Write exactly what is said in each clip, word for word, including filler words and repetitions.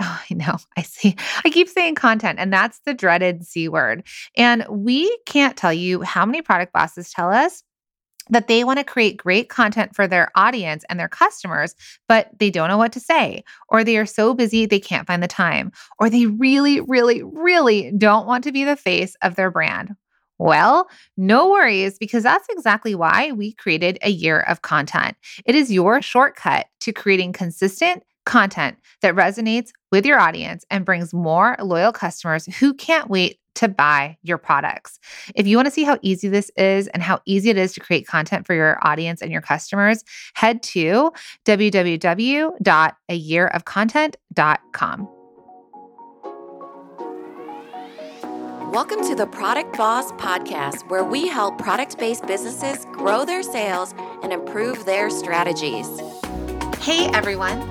Oh, I know. I see. I keep saying content, and that's the dreaded C word. And we can't tell you how many product bosses tell us that they want to create great content for their audience and their customers, but they don't know what to say, or they are so busy they can't find the time, or they really, really, really don't want to be the face of their brand. Well, no worries, because that's exactly why we created a year of content. It is your shortcut to creating consistent content that resonates with your audience and brings more loyal customers who can't wait to buy your products. If you want to see how easy this is and how easy it is to create content for your audience and your customers, head to w w w dot a year of content dot com. Welcome to the Product Boss Podcast, where we help product-based businesses grow their sales and improve their strategies. Hey everyone,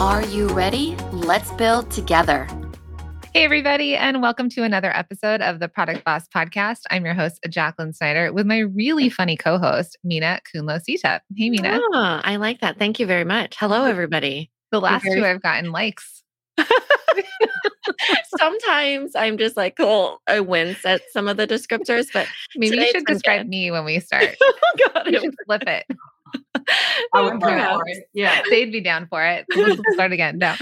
Are you ready? Let's build together. Hey, everybody, and welcome to another episode of the Product Boss Podcast. I'm your host, Jacqueline Snyder, with my really funny co-host, Mina Kunlo-Sita. Hey, Mina. Oh, I like that. Thank you very much. Hello, everybody. The last very- two I've gotten likes. Sometimes I'm just like, cool, I wince at some of the descriptors, but maybe you should describe good. me when we start. Got you it. Should flip it. I would for it. Yeah, they'd be down for it. Let's start again. No.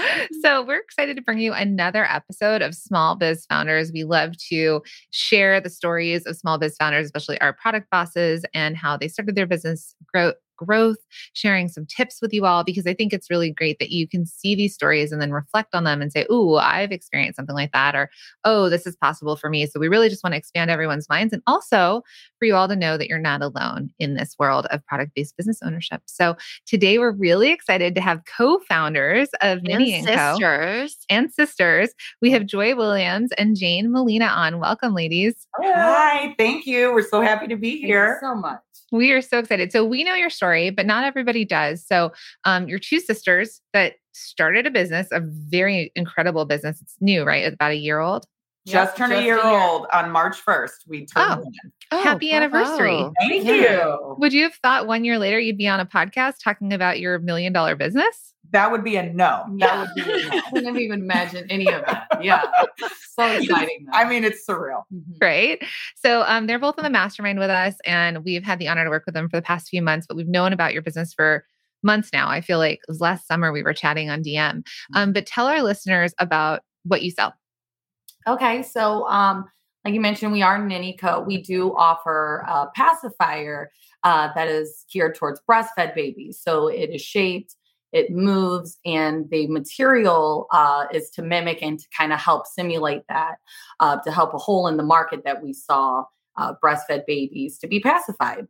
So we're excited to bring you another episode of Small Biz Founders. We love to share the stories of small biz founders, especially our product bosses, and how they started their business growth. growth, sharing some tips with you all, because I think it's really great that you can see these stories and then reflect on them and say, ooh, I've experienced something like that, or, oh, this is possible for me. So we really just want to expand everyone's minds, and also for you all to know that you're not alone in this world of product-based business ownership. So today we're really excited to have co-founders of Ninni Co. Sisters. And sisters. We have Joy Williams and Jane Molina on. Welcome, ladies. Hi. Thank you. We're so happy to be here. Thank you so much. We are so excited. So we know your story, but not everybody does. So um, you're two sisters that started a business, a very incredible business. It's new, right? It's about a year old. Just yep, turned just a year, year old on March first. We turned oh, oh, happy anniversary. Oh, thank you. Would you have thought one year later you'd be on a podcast talking about your million dollar business? That would be a no. Yeah. That would be a no. I couldn't even imagine any of that. Yeah. So exciting. Though. I mean, it's surreal. Right? So um, they're both in the mastermind with us, and we've had the honor to work with them for the past few months, but we've known about your business for months now. I feel like it was last summer we were chatting on D M. Um, but tell our listeners about what you sell. Okay. So, um, like you mentioned, we are Ninni Co. We do offer a pacifier uh, that is geared towards breastfed babies. So it is shaped, it moves, and the material uh, is to mimic and to kind of help simulate that, uh, to help a hole in the market that we saw uh, breastfed babies to be pacified.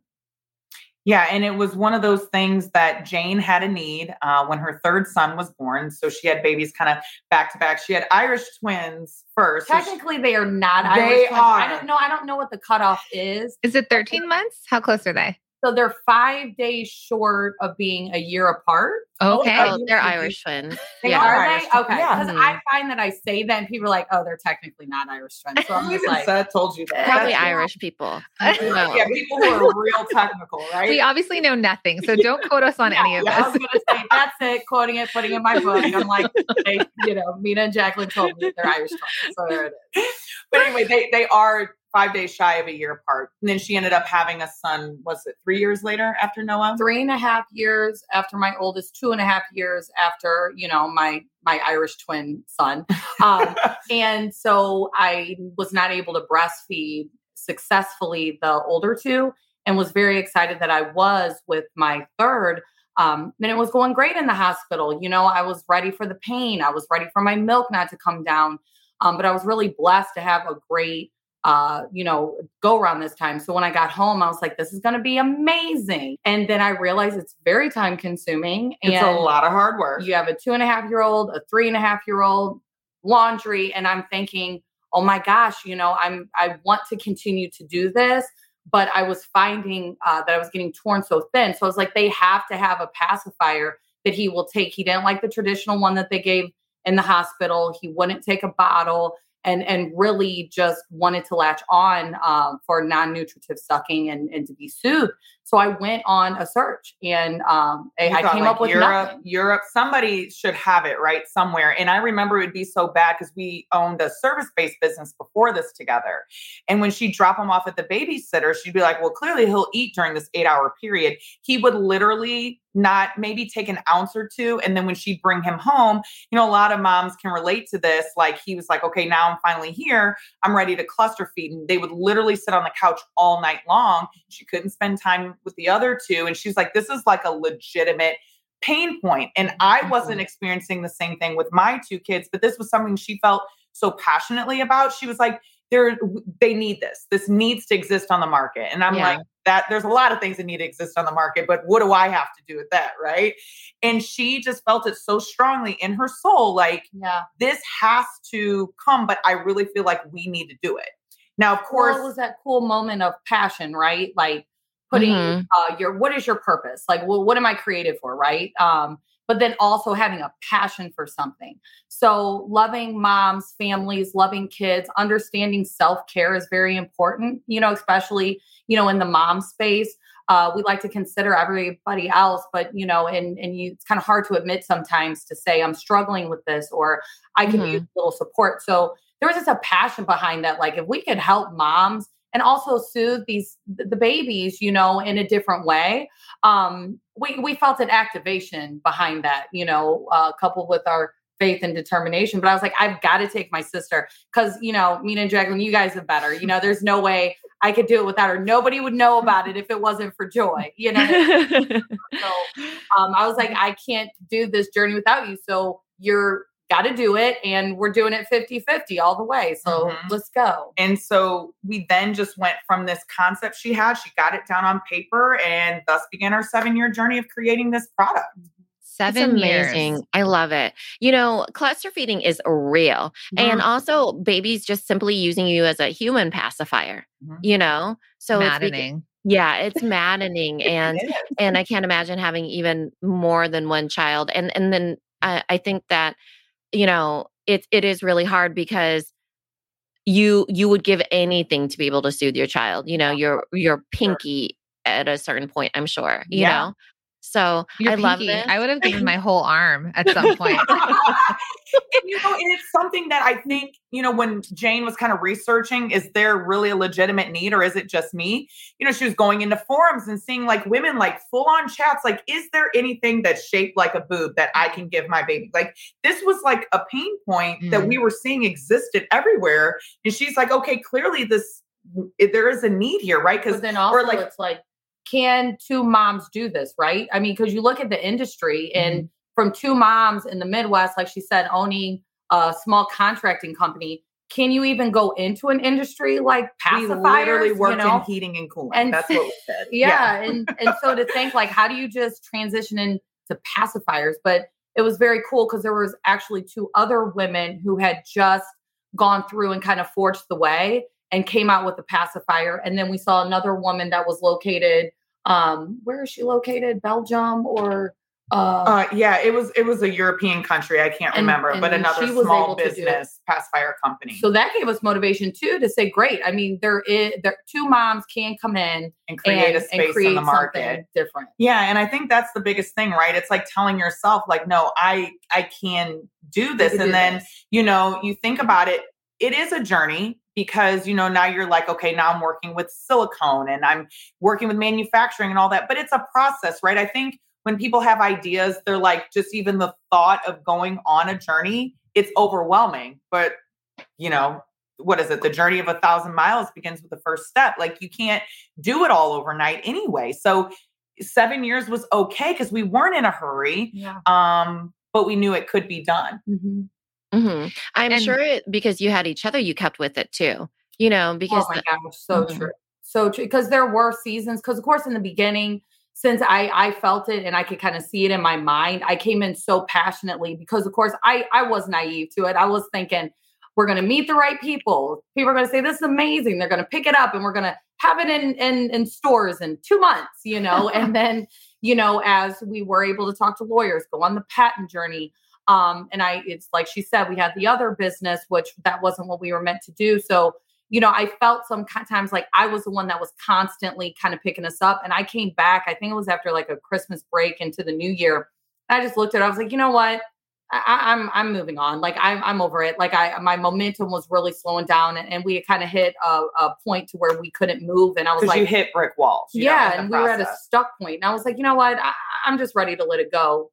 Yeah. And it was one of those things that Jane had a need uh, when her third son was born. So she had babies kind of back to back. She had Irish twins first. Technically, so she, they are not Irish they twins. Are. I don't know. I don't know what the cutoff is. Is it thirteen months? How close are they? So they're five days short of being a year apart. Okay. Oh, they're Irish twins. They yeah. are Irish they? Okay. Because yeah. mm-hmm. I find that I say that and people are like, oh, they're technically not Irish twins. So I'm just like, I told you that. Probably That's Irish not. people. Yeah, people who are real technical, right? We obviously know nothing. So don't quote us on yeah, any of yeah, this. I was going to say, that's it. Quoting it, putting it in my book. I'm like, they, you know, Mina and Jacqueline told me they're Irish twins. So there it is. But anyway, they, they are five days shy of a year apart. And then she ended up having a son, was it three years later after Noah? Three and a half years after my oldest, two and a half years after, you know, my, my Irish twin son. Um, and so I was not able to breastfeed successfully the older two, and was very excited that I was with my third. Um, and it was going great in the hospital. You know, I was ready for the pain. I was ready for my milk not to come down. Um, but I was really blessed to have a great, uh, you know, go around this time. So when I got home, I was like, this is going to be amazing. And then I realized it's very time consuming. And it's a lot of hard work. You have a two and a half year old, a three and a half year old, laundry. And I'm thinking, oh my gosh, you know, I'm, I want to continue to do this, but I was finding uh, that I was getting torn so thin. So I was like, they have to have a pacifier that he will take. He didn't like the traditional one that they gave in the hospital. He wouldn't take a bottle, and, and really just wanted to latch on um, for non-nutritive sucking and, and to be soothed. So I went on a search, and um, I, I came like up with Europe, nothing. Europe, somebody should have it, right, somewhere. And I remember it would be so bad because we owned a service-based business before this together. And when she'd drop him off at the babysitter, she'd be like, well, clearly he'll eat during this eight-hour period. He would literally not maybe take an ounce or two. And then when she'd bring him home, you know, a lot of moms can relate to this. Like he was like, okay, now I'm finally here. I'm ready to cluster feed. And they would literally sit on the couch all night long. She couldn't spend time with the other two. And she's like, this is like a legitimate pain point. And I wasn't experiencing the same thing with my two kids, but this was something she felt so passionately about. She was like, They're, they need this. This needs to exist on the market. And I'm yeah. like, that there's a lot of things that need to exist on the market, but what do I have to do with that? Right. And she just felt it so strongly in her soul. Like yeah. this has to come, but I really feel like we need to do it. Now, of course, well, it was that cool moment of passion, right? Like putting mm-hmm. uh, your, what is your purpose? Like, well, what am I created for? Right. Um, but then also having a passion for something. So loving moms, families, loving kids, understanding self-care is very important, you know, especially, you know, in the mom space. Uh, we like to consider everybody else, but, you know, and, and you, it's kind of hard to admit sometimes to say I'm struggling with this, or I can mm-hmm. use a little support. So there was just a passion behind that. Like if we could help moms and also soothe these, the babies, you know, in a different way. Um, we, we felt an activation behind that, you know, uh, coupled with our faith and determination. But I was like, I've got to take my sister because, you know, Meena and Jacqueline, you guys are better. You know, there's no way I could do it without her. Nobody would know about it if it wasn't for Joy, you know? So um, I was like, I can't do this journey without you. So you're got to do it. And we're doing it fifty-fifty all the way. So mm-hmm. let's go. And so we then just went from this concept she had, she got it down on paper, and thus began our seven year journey of creating this product. Seven years. I love it. You know, cluster feeding is real. Mm-hmm. And also babies just simply using you as a human pacifier, mm-hmm. you know? So maddening. It's Yeah, it's maddening. and, it and I can't imagine having even more than one child. And, and then I, I think that you know, it, it is really hard because you, you would give anything to be able to soothe your child, you know, your, your pinky at a certain point, I'm sure, you yeah. know? So your I pinky. Love this. I would have given my whole arm at some point. And, you know, and it's something that I think, you know, when Jane was kind of researching, is there really a legitimate need or is it just me? You know, she was going into forums and seeing like women, like full on chats, like, is there anything that's shaped like a boob that I can give my baby? Like this was like a pain point mm-hmm. that we were seeing existed everywhere. And she's like, okay, clearly this, there is a need here, right? Because then also or like, it's like, can two moms do this, right? I mean, because you look at the industry and mm-hmm. from two moms in the Midwest, like she said, owning a small contracting company, can you even go into an industry like pacifiers? We literally worked you know? in heating and cooling. And, That's what we said. Yeah. yeah. and, and so to think like, how do you just transition into pacifiers? But it was very cool because there was actually two other women who had just gone through and kind of forged the way and came out with a pacifier. And then we saw another woman that was located, um, where is she located? Belgium or... Uh, uh, yeah, it was it was a European country. I can't and, remember, and but another small business pacifier company. So that gave us motivation too to say, great. I mean, there is there, two moms can come in and create and, a space create in the market different. Yeah, and I think that's the biggest thing, right? It's like telling yourself, like, no, I I can do this, can and do then this. You know, you think about it. It is a journey, because, you know, now you're like, okay, now I'm working with silicone and I'm working with manufacturing and all that, but it's a process, right? I think when people have ideas, they're like, just even the thought of going on a journey, it's overwhelming. But, you know, what is it? The journey of a thousand miles begins with the first step. Like, you can't do it all overnight anyway. So seven years was okay because we weren't in a hurry, yeah. um, but we knew it could be done. Mm-hmm. Mm-hmm. I'm and, sure it, because you had each other, you kept with it too, you know, because oh my gosh, so mm-hmm. true. So true. Because there were seasons, because of course, in the beginning, since I, I felt it and I could kind of see it in my mind, I came in so passionately because of course I, I was naive to it. I was thinking we're going to meet the right people. People are going to say, this is amazing. They're going to pick it up and we're going to have it in, in, in stores in two months, you know? And then, you know, as we were able to talk to lawyers, go on the patent journey, Um, and I, it's like she said, we had the other business, which that wasn't what we were meant to do. So, you know, I felt sometimes like I was the one that was constantly kind of picking us up. And I came back, I think it was after like a Christmas break into the new year. And I just looked at it. I was like, you know what? I, I'm, I'm moving on. Like I'm, I'm over it. Like I, my momentum was really slowing down and, and we had kind of hit a, a point to where we couldn't move. And I was like, you hit brick walls. Yeah. And we were at a stuck point. And I was like, you know what? I, I'm just ready to let it go.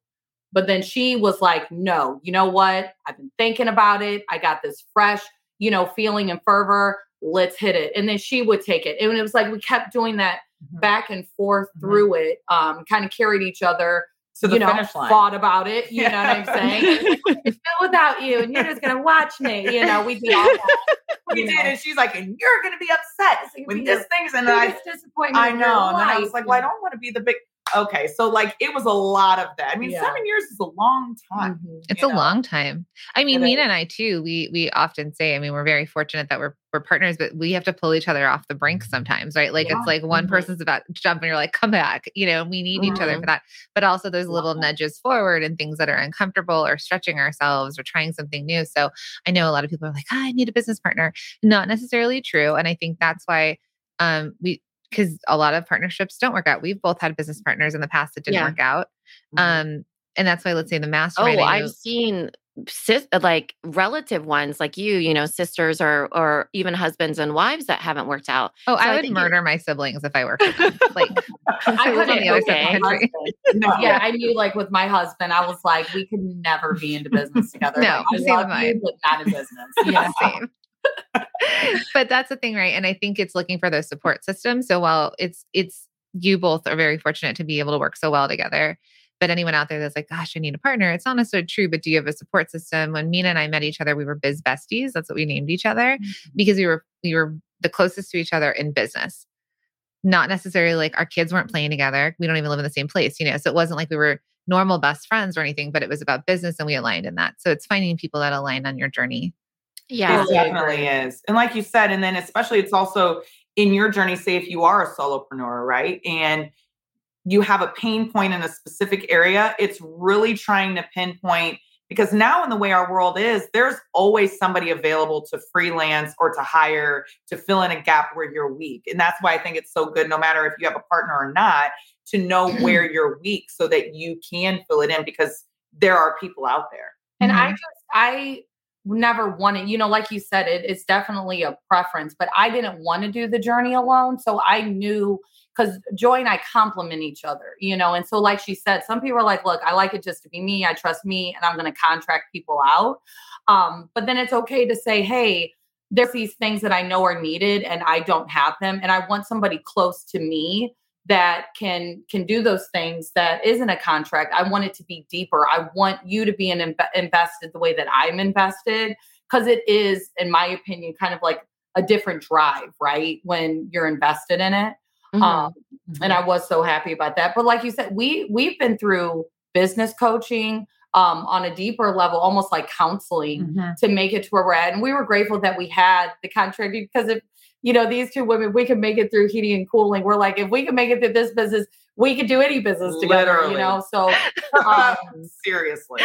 But then she was like, no, you know what? I've been thinking about it. I got this fresh, you know, feeling and fervor. Let's hit it. And then she would take it. And it was like, we kept doing that mm-hmm. back and forth mm-hmm. through it, um, kind of carried each other, to the you know, finish line. Thought about it. You yeah. know what I'm saying? It's without you and you're just going to watch me. You know, we did all that. We did. Know. And she's like, and you're going to be upset when this thing's and I, disappointment I know. And then I was like, well, I don't want to be the big... Okay. So like, it was a lot of that. I mean, yeah. seven years is a long time. Mm-hmm. It's know? a long time. I mean, Mina and I too, we, we often say, I mean, we're very fortunate that we're, we're partners, but we have to pull each other off the brink sometimes, right? Like yeah. it's like one mm-hmm. person's about to jump and you're like, come back, you know, we need mm-hmm. each other for that. But also those little yeah. nudges forward and things that are uncomfortable or stretching ourselves or trying something new. So I know a lot of people are like, oh, I need a business partner. Not necessarily true. And I think that's why um, we, because a lot of partnerships don't work out. We've both had business partners in the past that didn't yeah. work out. Um, and that's why, let's say the mastermind. Oh, I've was- seen sis- like relative ones like you, you know, sisters or or even husbands and wives that haven't worked out. Oh, so I, I would murder you- my siblings if I worked with them. Like, I was on the other side of the country. No. Yeah, I knew like with my husband, I was like, we could never be into business together. No, like, I love you, but not in business. Yeah. Same. But that's the thing, right? And I think it's looking for those support systems. So while it's, it's, you both are very fortunate to be able to work so well together, but anyone out there that's like, gosh, I need a partner. It's not necessarily true, but do you have a support system? When Mina and I met each other, we were biz besties. That's what we named each other mm-hmm. because we were, we were the closest to each other in business. Not necessarily like our kids weren't playing together. We don't even live in the same place, you know? So it wasn't like we were normal best friends or anything, but it was about business and we aligned in that. So it's finding people that align on your journey. Yeah, it definitely is. And like you said, and then especially it's also in your journey, say if you are a solopreneur, right? And you have a pain point in a specific area, it's really trying to pinpoint, because now in the way our world is, there's always somebody available to freelance or to hire, to fill in a gap where you're weak. And that's why I think it's so good, no matter if you have a partner or not, to know where you're weak so that you can fill it in, because there are people out there. And mm-hmm. I just, I... never wanted, you know, like you said, it, it's definitely a preference, but I didn't want to do the journey alone. So I knew, because Joy and I complement each other, you know? And so like she said, some people are like, look, I like it just to be me. I trust me and I'm going to contract people out. Um, but then it's okay to say, hey, there's these things that I know are needed and I don't have them. And I want somebody close to me that can, can do those things that isn't a contract. I want it to be deeper. I want you to be an imbe- invested the way that I'm invested, because it is, in my opinion, kind of like a different drive, right? When you're invested in it. Mm-hmm. Um, mm-hmm. And I was so happy about that. But like you said, we, we've been through business coaching um, on a deeper level, almost like counseling mm-hmm. to make it to where we're at. And we were grateful that we had the contract, because if, you know, these two women, we can make it through heating and cooling. We're like, if we can make it through this business, we could do any business together, Literally. You know? So um, seriously.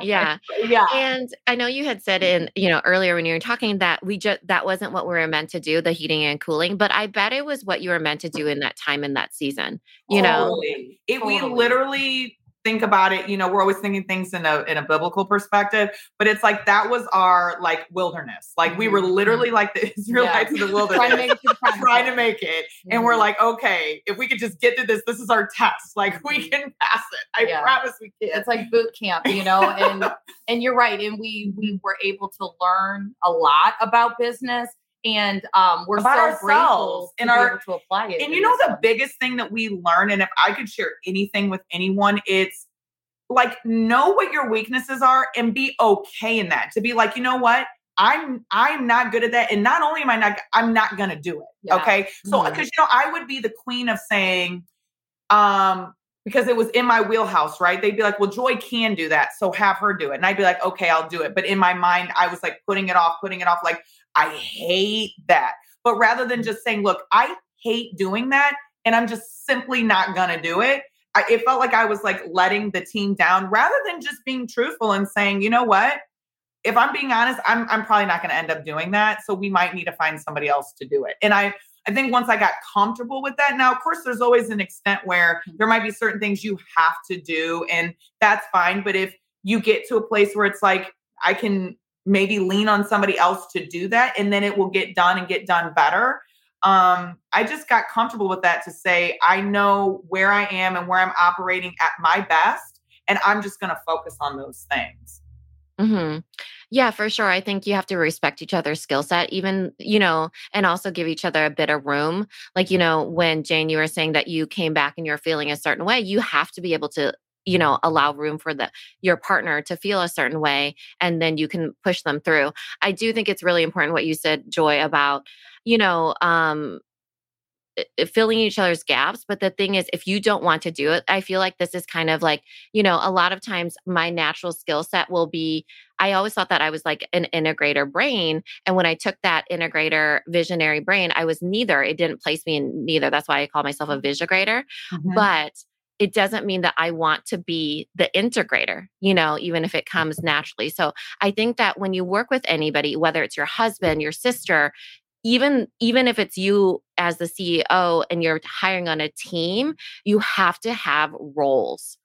Yeah. Yeah. And I know you had said in, you know, earlier when you were talking that we just, that wasn't what we were meant to do, the heating and cooling, but I bet it was what you were meant to do in that time, in that season, you totally. know? It, totally. We literally think about it, you know, we're always thinking things in a in a biblical perspective, but it's like that was our like wilderness. Like we were literally mm-hmm. like the Israelites yeah. in the wilderness trying to make it. Trying to make it. Mm-hmm. And we're like, okay, if we could just get to this, this is our test. Like we can pass it. I yeah. promise we can. It's like boot camp, you know, and and you're right. And we we were able to learn a lot about business. And um, we're about so grateful to be able to apply it. And you know, the biggest thing that we learn, and if I could share anything with anyone, it's like, know what your weaknesses are and be okay in that. To be like, you know what? I'm I'm not good at that. And not only am I not, I'm not going to do it. Yeah. Okay. So, mm-hmm. because, you know, I would be the queen of saying, um, because it was in my wheelhouse, right? They'd be like, well, Joy can do that. So have her do it. And I'd be like, okay, I'll do it. But in my mind, I was like putting it off, putting it off. Like, I hate that. But rather than just saying, look, I hate doing that and I'm just simply not going to do it. I, it felt like I was like letting the team down rather than just being truthful and saying, you know what, if I'm being honest, I'm I'm probably not going to end up doing that. So we might need to find somebody else to do it. And I, I think once I got comfortable with that, now, of course, there's always an extent where there might be certain things you have to do and that's fine. But if you get to a place where it's like, I can maybe lean on somebody else to do that. And then it will get done and get done better. Um, I just got comfortable with that to say, I know where I am and where I'm operating at my best. And I'm just going to focus on those things. Mm-hmm. Yeah, for sure. I think you have to respect each other's skill set, even, you know, and also give each other a bit of room. Like, you know, when Jane, you were saying that you came back and you're feeling a certain way, you have to be able to, you know, allow room for the your partner to feel a certain way, and then you can push them through. I do think it's really important what you said, Joy, about, you know, um, filling each other's gaps. But the thing is, if you don't want to do it, I feel like this is kind of like, you know, a lot of times my natural skill set will be, I always thought that I was like an integrator brain. And when I took that integrator visionary brain, I was neither. It didn't place me in neither. That's why I call myself a visigrator. Mm-hmm. But it doesn't mean that I want to be the integrator, you know, even if it comes naturally. So I think that when you work with anybody, whether it's your husband, your sister, even, even if it's you as the C E O and you're hiring on a team, you have to have roles,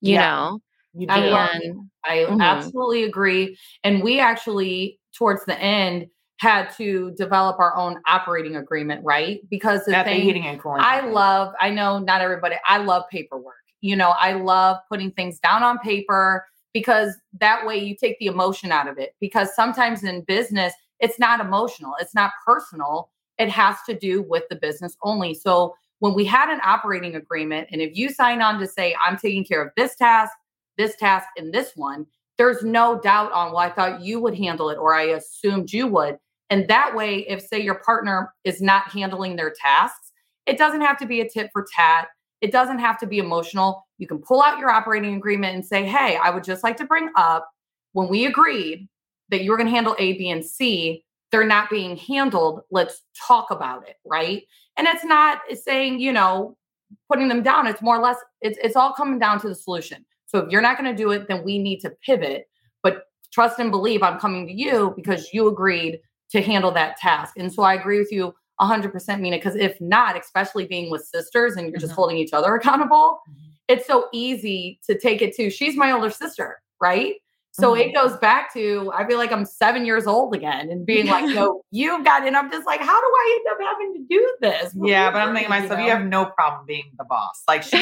you yeah, know? You do. I, um, I mm-hmm. absolutely agree. And we actually, towards the end, had to develop our own operating agreement, right? Because the At thing the heating and cooling I company. love, I know not everybody, I love paperwork. You know, I love putting things down on paper because that way you take the emotion out of it. Because sometimes in business, it's not emotional. It's not personal. It has to do with the business only. So when we had an operating agreement, and if you sign on to say, I'm taking care of this task, this task, and this one, there's no doubt on, well, I thought you would handle it, or I assumed you would. And that way, if, say, your partner is not handling their tasks, it doesn't have to be a tit for tat. It doesn't have to be emotional. You can pull out your operating agreement and say, hey, I would just like to bring up when we agreed that you were going to handle A, B, and C, they're not being handled. Let's talk about it, right? And it's not saying, you know, putting them down. It's more or less, it's, it's all coming down to the solution. So if you're not going to do it, then we need to pivot. But trust and believe I'm coming to you because you agreed to handle that task. And so I agree with you one hundred percent, Mina, because if not, especially being with sisters and you're just mm-hmm. holding each other accountable, mm-hmm. it's so easy to take it to, she's my older sister, right? So mm-hmm. it goes back to, I feel like I'm seven years old again and being like, no, you got it. And I'm just like, how do I end up having to do this? What yeah, but I'm thinking to myself, you, know? you have no problem being the boss. Like she,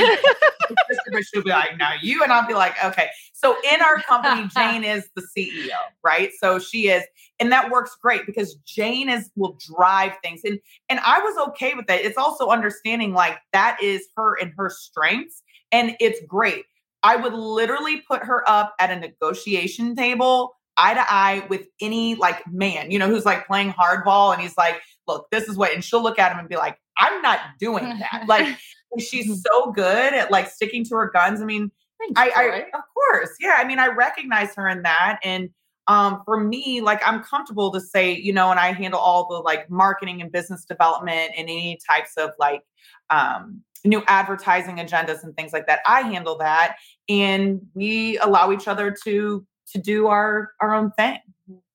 she'll be like, now you, and I'll be like, okay. So in our company, Jane is the C E O, right? So she is, and that works great because Jane is will drive things. And, and I was okay with that. It's also understanding like that is her and her strengths, and it's great. I would literally put her up at a negotiation table, eye to eye with any like man, you know, who's like playing hardball and he's like, look, this is what, and she'll look at him and be like, I'm not doing that. Like she's so good at like sticking to her guns. I mean, Thanks, I, I, of course. Yeah. I mean, I recognize her in that. And um, for me, like I'm comfortable to say, you know, and I handle all the like marketing and business development and any types of like, um, new advertising agendas and things like that. I handle that. And we allow each other to, to do our, our own thing.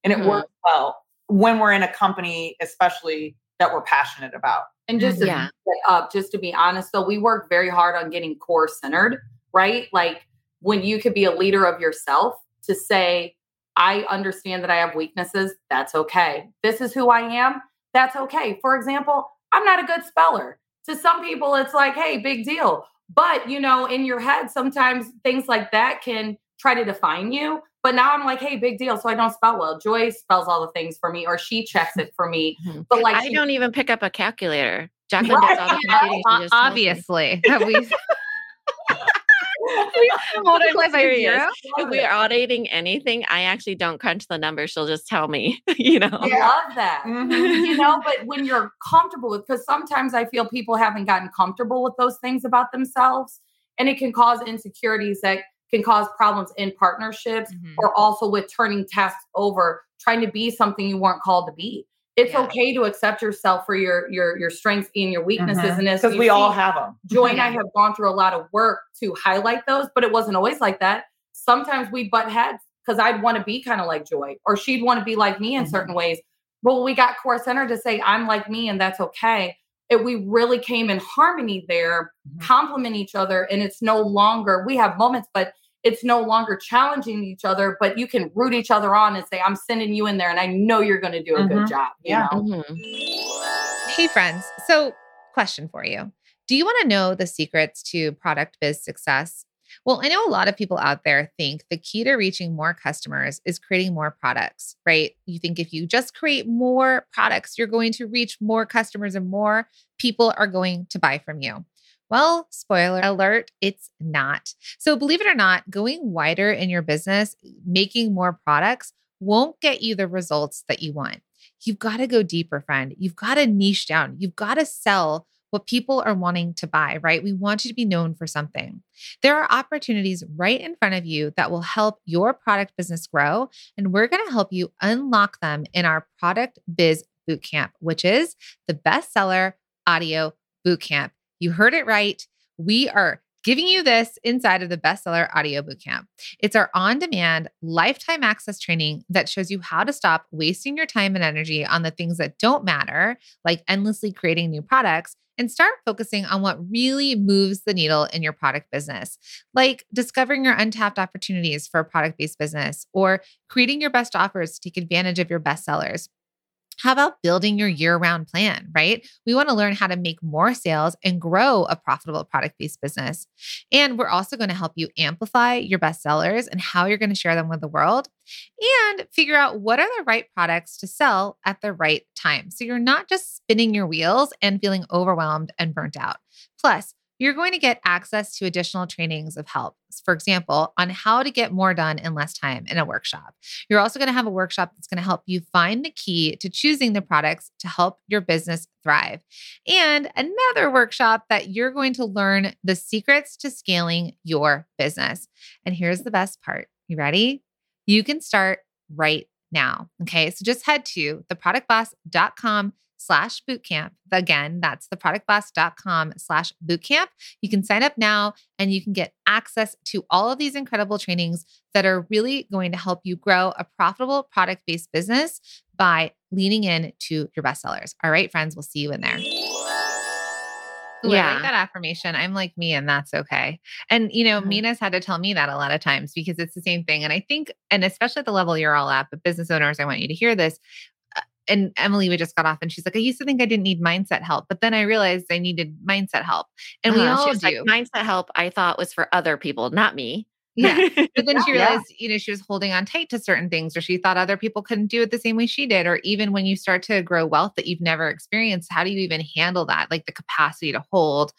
And it mm-hmm. works well when we're in a company, especially that we're passionate about. And just to, yeah. up, just to be honest, though, we work very hard on getting core centered, right? Like when you could be a leader of yourself to say, I understand that I have weaknesses. That's okay. This is who I am. That's okay. For example, I'm not a good speller. To some people, it's like, hey, big deal. But, you know, in your head, sometimes things like that can try to define you. But now I'm like, hey, big deal. So I don't spell well. Joy spells all the things for me, or she checks it for me. Mm-hmm. But like, I she- don't even pick up a calculator. Jacqueline does all the computing. Well, obviously, we. If we're auditing anything, I actually don't crunch the numbers. She'll just tell me, you know. I love that. Mm-hmm. You know, but when you're comfortable with, because sometimes I feel people haven't gotten comfortable with those things about themselves, and it can cause insecurities that can cause problems in partnerships, mm-hmm. or also with turning tasks over, trying to be something you weren't called to be. It's yeah. okay to accept yourself for your your your strengths and your weaknesses. Mm-hmm. And because we see, all have them. Joy and I have gone through a lot of work to highlight those, but it wasn't always like that. Sometimes we butt heads because I'd want to be kind of like Joy, or she'd want to be like me in mm-hmm. certain ways. But we got Core Center to say, I'm like me, and that's okay. It, we really came in harmony there, mm-hmm. complement each other. And it's no longer, we have moments, but it's no longer challenging each other, but you can root each other on and say, I'm sending you in there and I know you're going to do a mm-hmm. good job. You yeah. know? Mm-hmm. Hey friends. So question for you. Do you want to know the secrets to product biz success? Well, I know a lot of people out there think the key to reaching more customers is creating more products, right? You think if you just create more products, you're going to reach more customers and more people are going to buy from you. Well, spoiler alert, it's not. So believe it or not, going wider in your business, making more products won't get you the results that you want. You've got to go deeper, friend. You've got to niche down. You've got to sell what people are wanting to buy, right? We want you to be known for something. There are opportunities right in front of you that will help your product business grow, and we're going to help you unlock them in our Product Biz Bootcamp, which is the Best Seller Audio Bootcamp. You heard it right. We are giving you this inside of the Best Seller Audio Bootcamp. It's our on-demand lifetime access training that shows you how to stop wasting your time and energy on the things that don't matter, like endlessly creating new products, and start focusing on what really moves the needle in your product business, like discovering your untapped opportunities for a product-based business or creating your best offers to take advantage of your best sellers. How about building your year-round plan, right? We want to learn how to make more sales and grow a profitable product-based business. And we're also going to help you amplify your best sellers and how you're going to share them with the world and figure out what are the right products to sell at the right time. So you're not just spinning your wheels and feeling overwhelmed and burnt out. Plus, you're going to get access to additional trainings of help, for example, on how to get more done in less time in a workshop. You're also going to have a workshop that's going to help you find the key to choosing the products to help your business thrive. And another workshop that you're going to learn the secrets to scaling your business. And here's the best part. You ready? You can start right now. Okay, so just head to the product boss dot com slash bootcamp. Again, that's theproductboss.com slash bootcamp. You can sign up now and you can get access to all of these incredible trainings that are really going to help you grow a profitable product-based business by leaning in to your best sellers. All right, friends, we'll see you in there. Ooh, yeah. I like that affirmation. I'm like me and that's okay. And, you know, mm-hmm. Meena's had to tell me that a lot of times because it's the same thing. And I think, and especially at the level you're all at, but business owners, I want you to hear this. And Emily, we just got off and she's like, I used to think I didn't need mindset help, but then I realized I needed mindset help. And uh, we all do. Like, mindset help I thought was for other people, not me. Yeah. But then she realized, yeah. you know, she was holding on tight to certain things or she thought other people couldn't do it the same way she did. Or even when you start to grow wealth that you've never experienced, how do you even handle that? Like the capacity to hold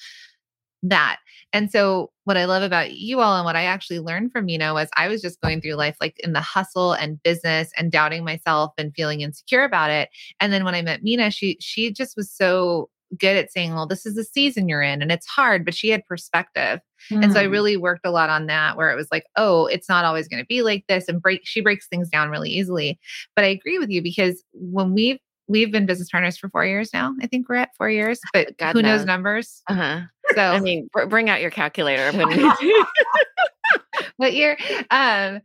that. And so what I love about you all and what I actually learned from Meena was I was just going through life, like in the hustle and business and doubting myself and feeling insecure about it. And then when I met Meena, she, she just was so good at saying, well, this is the season you're in and it's hard, but she had perspective. Mm. And so I really worked a lot on that where it was like, oh, it's not always going to be like this. And break, she breaks things down really easily. But I agree with you because when we've, We've been business partners for four years now. I think we're at four years, but God who knows, knows numbers? Uh-huh. So I mean, br- bring out your calculator. I'm going to what year? Um,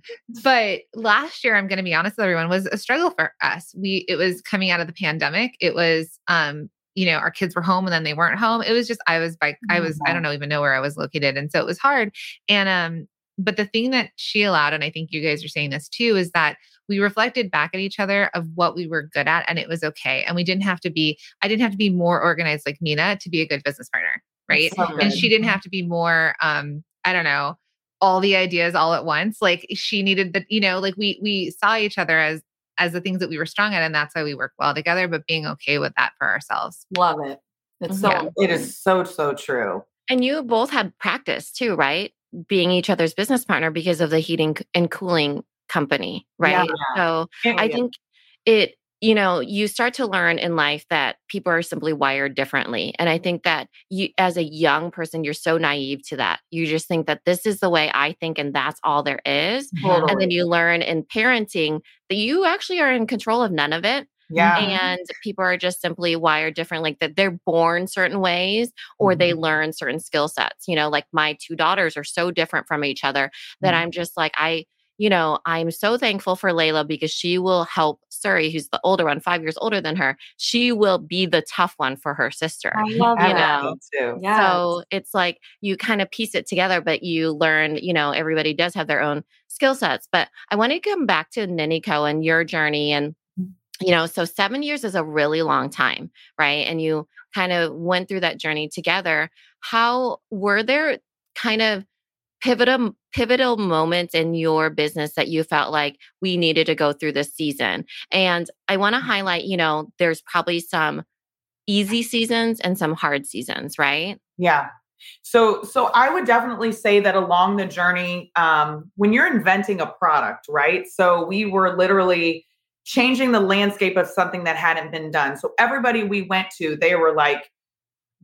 but last year, I'm going to be honest with everyone, was a struggle for us. We it was coming out of the pandemic. It was, um, you know, our kids were home and then they weren't home. It was just I was by I was mm-hmm. I don't know even know where I was located, and so it was hard. And um, But the thing that she allowed, and I think you guys are saying this too, is that we reflected back at each other of what we were good at, and it was okay. And we didn't have to be, I didn't have to be more organized like Meena to be a good business partner. Right. So and she didn't have to be more, um, I don't know, all the ideas all at once. Like she needed the, you know, like we, we saw each other as, as the things that we were strong at, and that's why we work well together, but being okay with that for ourselves. Love it. It's so, yeah. It is so, so true. And you both had practice too, right? Being each other's business partner because of the heating and cooling company, right? Yeah. So yeah. I think it, you know, you start to learn in life that people are simply wired differently. And I think that you, as a young person, you're so naive to that. You just think that this is the way I think, and that's all there is. Totally. And then you learn in parenting that you actually are in control of none of it. Yeah. And people are just simply wired different, like that they're born certain ways or mm-hmm. they learn certain skill sets. You know, like my two daughters are so different from each other that mm-hmm. I'm just like, I, you know, I'm so thankful for Layla because she will help Suri, who's the older one, five years older than her. She will be the tough one for her sister. I love you that. Know? Too. Yes. So it's like you kind of piece it together, but you learn, you know, everybody does have their own skill sets. But I want to come back to Ninni Co. and your journey and you know, so seven years is a really long time, right? And you kind of went through that journey together. How were there kind of pivotal pivotal moments in your business that you felt like we needed to go through this season? And I want to highlight, you know, there's probably some easy seasons and some hard seasons, right? Yeah. So, so I would definitely say that along the journey, um, when you're inventing a product, right? So we were literally changing the landscape of something that hadn't been done. So everybody we went to, they were like,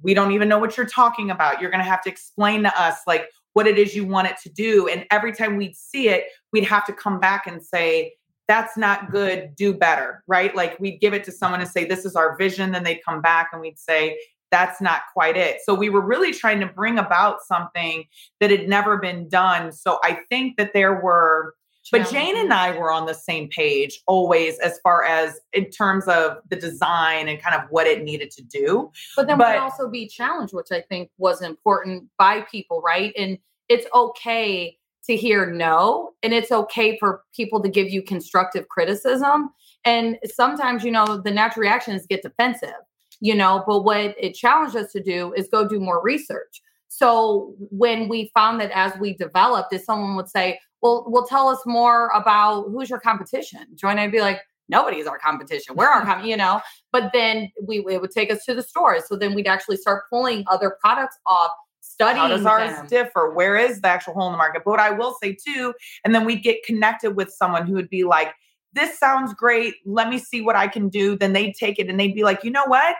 we don't even know what you're talking about. You're going to have to explain to us like what it is you want it to do. And every time we'd see it, we'd have to come back and say, that's not good. Do better. Right. Like we'd give it to someone and say, this is our vision. Then they'd come back and we'd say, that's not quite it. So we were really trying to bring about something that had never been done. So I think that there were But Jane and I were on the same page always, as far as in terms of the design and kind of what it needed to do. But then but, we'd also be challenged, which I think was important by people, right? And it's okay to hear no, and it's okay for people to give you constructive criticism. And sometimes, you know, the natural reaction is get defensive, you know, but what it challenged us to do is go do more research. So when we found that as we developed, if someone would say, well, well, tell us more about who's your competition. Joy and I'd be like, nobody's our competition. We're our competition, you know, but then we it would take us to the stores. So then we'd actually start pulling other products off, studying How does ours them. differ? Where is the actual hole in the market? But what I will say too, and then we'd get connected with someone who would be like, this sounds great. Let me see what I can do. Then they'd take it and they'd be like, you know what?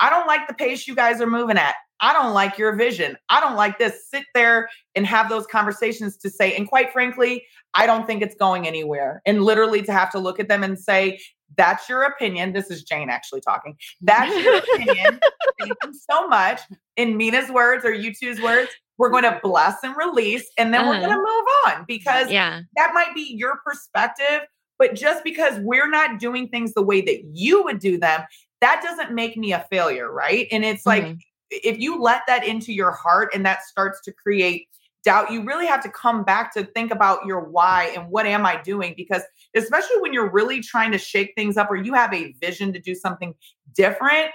I don't like the pace you guys are moving at. I don't like your vision. I don't like this. Sit there and have those conversations to say, and quite frankly, I don't think it's going anywhere. And literally to have to look at them and say, that's your opinion. This is Jane actually talking. That's your opinion. Thank you so much. In Meena's words or you two's words, we're going to bless and release. And then uh-huh. we're going to move on because yeah. that might be your perspective. But just because we're not doing things the way that you would do them, that doesn't make me a failure, right? And it's mm-hmm. like, if you let that into your heart and that starts to create doubt, you really have to come back to think about your why and what am I doing? Because especially when you're really trying to shake things up or you have a vision to do something different,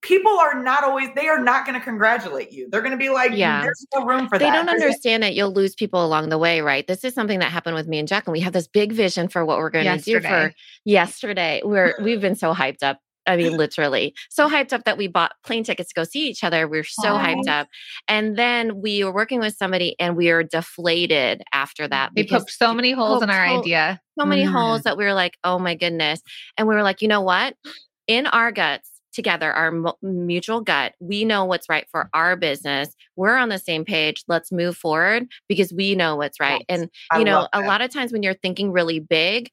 people are not always, they are not going to congratulate you. They're going to be like, yeah. there's no room for they that. They don't there's understand that you'll lose people along the way, right? This is something that happened with me and Jacqueline. We have this big vision for what we're going to do for yesterday. We're, we've been so hyped up. I mean, literally so hyped up that we bought plane tickets to go see each other. We were so Aww. hyped up. And then we were working with somebody and we were deflated after that. They poked so many holes in our so, idea. So many mm. holes that we were like, oh my goodness. And we were like, you know what? In our guts together, our m- mutual gut, we know what's right for our business. We're on the same page. Let's move forward because we know what's right. Yes. And you I know, a lot of times when you're thinking really big,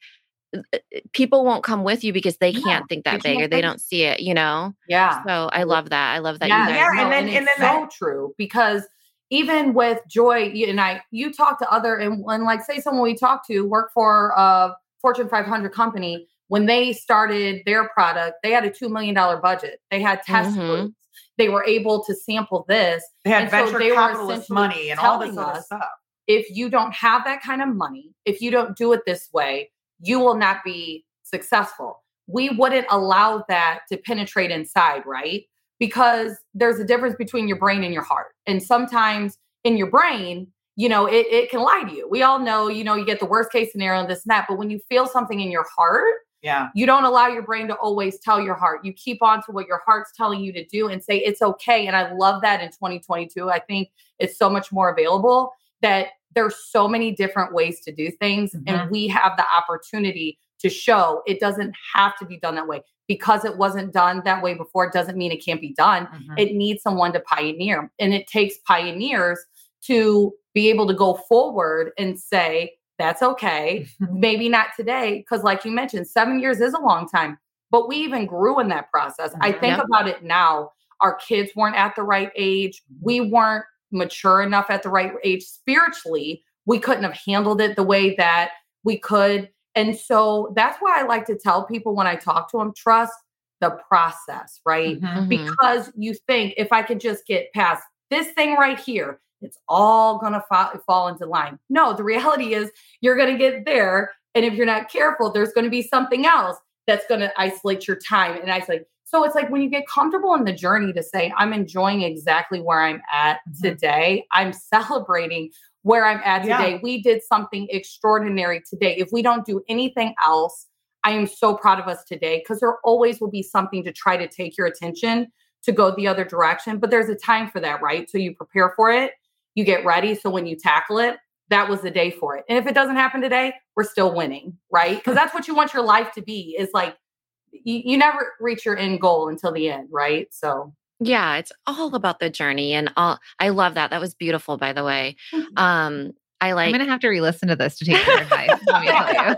people won't come with you because they can't yeah, think that big or they don't see it, you know? Yeah. So I love that. I love that. Yeah. You guys yeah. And then, and and it's then so true because even with Joy and I, you talk to other, and, and like, say someone we talk to work for a Fortune five hundred company. When they started their product, they had a two million dollars budget. They had test mm-hmm. groups. They were able to sample this. They had and venture so they capitalist money and all this other stuff. if you don't have that kind of money, if you don't do it this way, you will not be successful. We wouldn't allow that to penetrate inside, right? Because there's a difference between your brain and your heart. And sometimes in your brain, you know, it, it can lie to you. We all know, you know, you get the worst case scenario and this and that, but when you feel something in your heart, yeah, you don't allow your brain to always tell your heart. You keep on to what your heart's telling you to do and say, it's okay. And I love that in twenty twenty-two, I think it's so much more available that there's so many different ways to do things. Mm-hmm. And we have the opportunity to show it doesn't have to be done that way. Because it wasn't done that way before, it doesn't mean it can't be done. Mm-hmm. It needs someone to pioneer. And it takes pioneers to be able to go forward and say, that's okay. Maybe not today. Because like you mentioned, seven years is a long time, but we even grew in that process. Mm-hmm. I think yeah. about it now. Our kids weren't at the right age. We weren't mature enough at the right age. Spiritually, we couldn't have handled it the way that we could. And so that's why I like to tell people when I talk to them, trust the process, right? Mm-hmm. Because you think if I could just get past this thing right here, it's all going to fa- fall into line. No, the reality is you're going to get there. And if you're not careful, there's going to be something else that's going to isolate your time and isolate. So it's like when you get comfortable in the journey to say, I'm enjoying exactly where I'm at mm-hmm. today. I'm celebrating where I'm at today. Yeah. We did something extraordinary today. If we don't do anything else, I am so proud of us today because there always will be something to try to take your attention to go the other direction. But there's a time for that, right? So you prepare for it. You get ready. So when you tackle it, that was the day for it. And if it doesn't happen today, we're still winning, right? Because that's what you want your life to be, is like, you, you never reach your end goal until the end, right? So yeah, it's all about the journey. And all I love that. That was beautiful, by the way. Um, I like, I'm going to have to re-listen to this to take your advice. Let me tell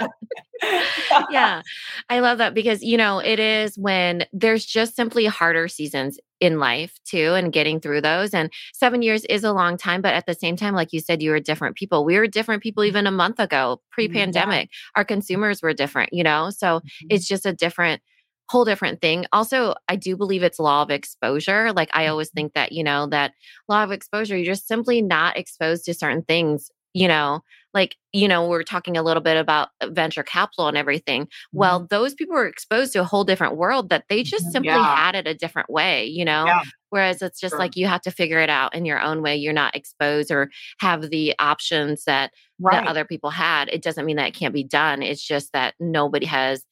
you. Yeah. I love that because, you know, it is when there's just simply harder seasons in life too, and getting through those. And seven years is a long time, but at the same time, like you said, you were different people. We were different people even a month ago, pre-pandemic. Yeah. Our consumers were different, you know? So mm-hmm. it's just a different, whole different thing. Also, I do believe it's law of exposure. Like I always think that, you know, that law of exposure, you're just simply not exposed to certain things, you know, like, you know, we're talking a little bit about venture capital and everything. Well, mm-hmm. those people were exposed to a whole different world that they just simply yeah. had it a different way, you know, yeah. whereas it's just sure. like, you have to figure it out in your own way. You're not exposed or have the options that, right. that other people had. It doesn't mean that it can't be done. It's just that nobody has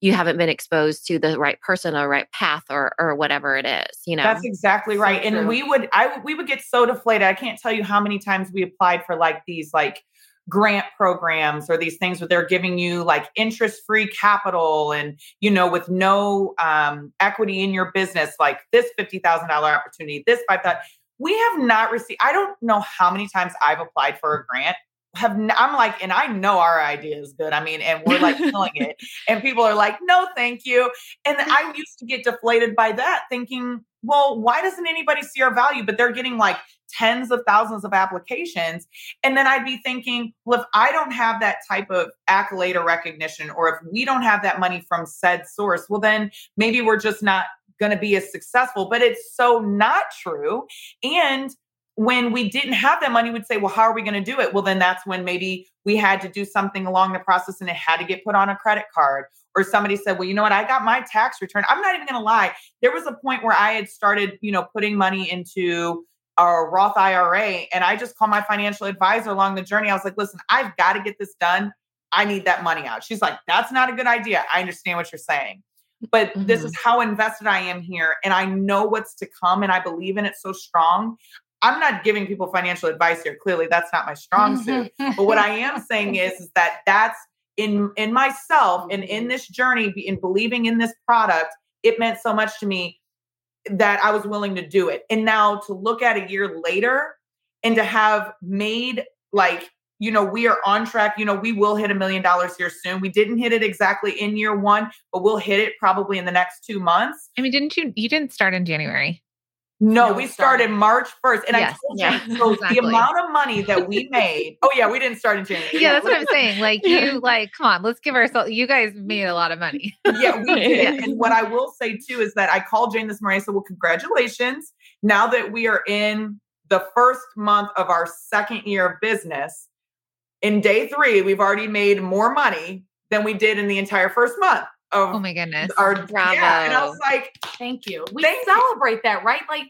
you haven't been exposed to the right person or right path or or whatever it is, you know? That's exactly right. So and true. we would, I we would get so deflated. I can't tell you how many times we applied for like these like grant programs or these things where they're giving you like interest-free capital and, you know, with no um, equity in your business, like this fifty thousand dollars opportunity, this five thousand dollars. We have not received, I don't know how many times I've applied for a grant. Have n- I'm like, and I know our idea is good. I mean, and we're like killing it. And people are like, no, thank you. And I used to get deflated by that thinking, well, why doesn't anybody see our value? But they're getting like tens of thousands of applications. And then I'd be thinking, well, if I don't have that type of accolade or recognition, or if we don't have that money from said source, well, then maybe we're just not going to be as successful. But it's so not true. And when we didn't have that money, we'd say, well, how are we going to do it? Well, then that's when maybe we had to do something along the process and it had to get put on a credit card. Or somebody said, well, you know what? I got my tax return. I'm not even going to lie. There was a point where I had started, you know, putting money into a Roth I R A. And I just called my financial advisor along the journey. I was like, listen, I've got to get this done. I need that money out. She's like, that's not a good idea. I understand what you're saying. But mm-hmm. this is how invested I am here. And I know what's to come. And I believe in it so strong. I'm not giving people financial advice here. Clearly, that's not my strong suit. But what I am saying is, is that that's in, in myself and in this journey, in believing in this product, it meant so much to me that I was willing to do it. And now to look at a year later and to have made like, you know, we are on track, you know, we will hit a million dollars here soon. We didn't hit it exactly in year one, but we'll hit it probably in the next two months. I mean, didn't you, you didn't start in January? No, no, we started sorry. March first. And yes, I told yeah, you so exactly. the amount of money that we made. Oh yeah, we didn't start in January. Yeah, that's what I'm saying. Like you like, come on, let's give ourselves, you guys made a lot of money. Yeah, we did. Yeah. And what I will say too, is that I called Jane this morning. I said, well, congratulations. Now that we are in the first month of our second year of business, in day three, we've already made more money than we did in the entire first month. Of oh my goodness. Our, Bravo. Yeah. And I was like, thank you. We thank celebrate you. That, right? Like,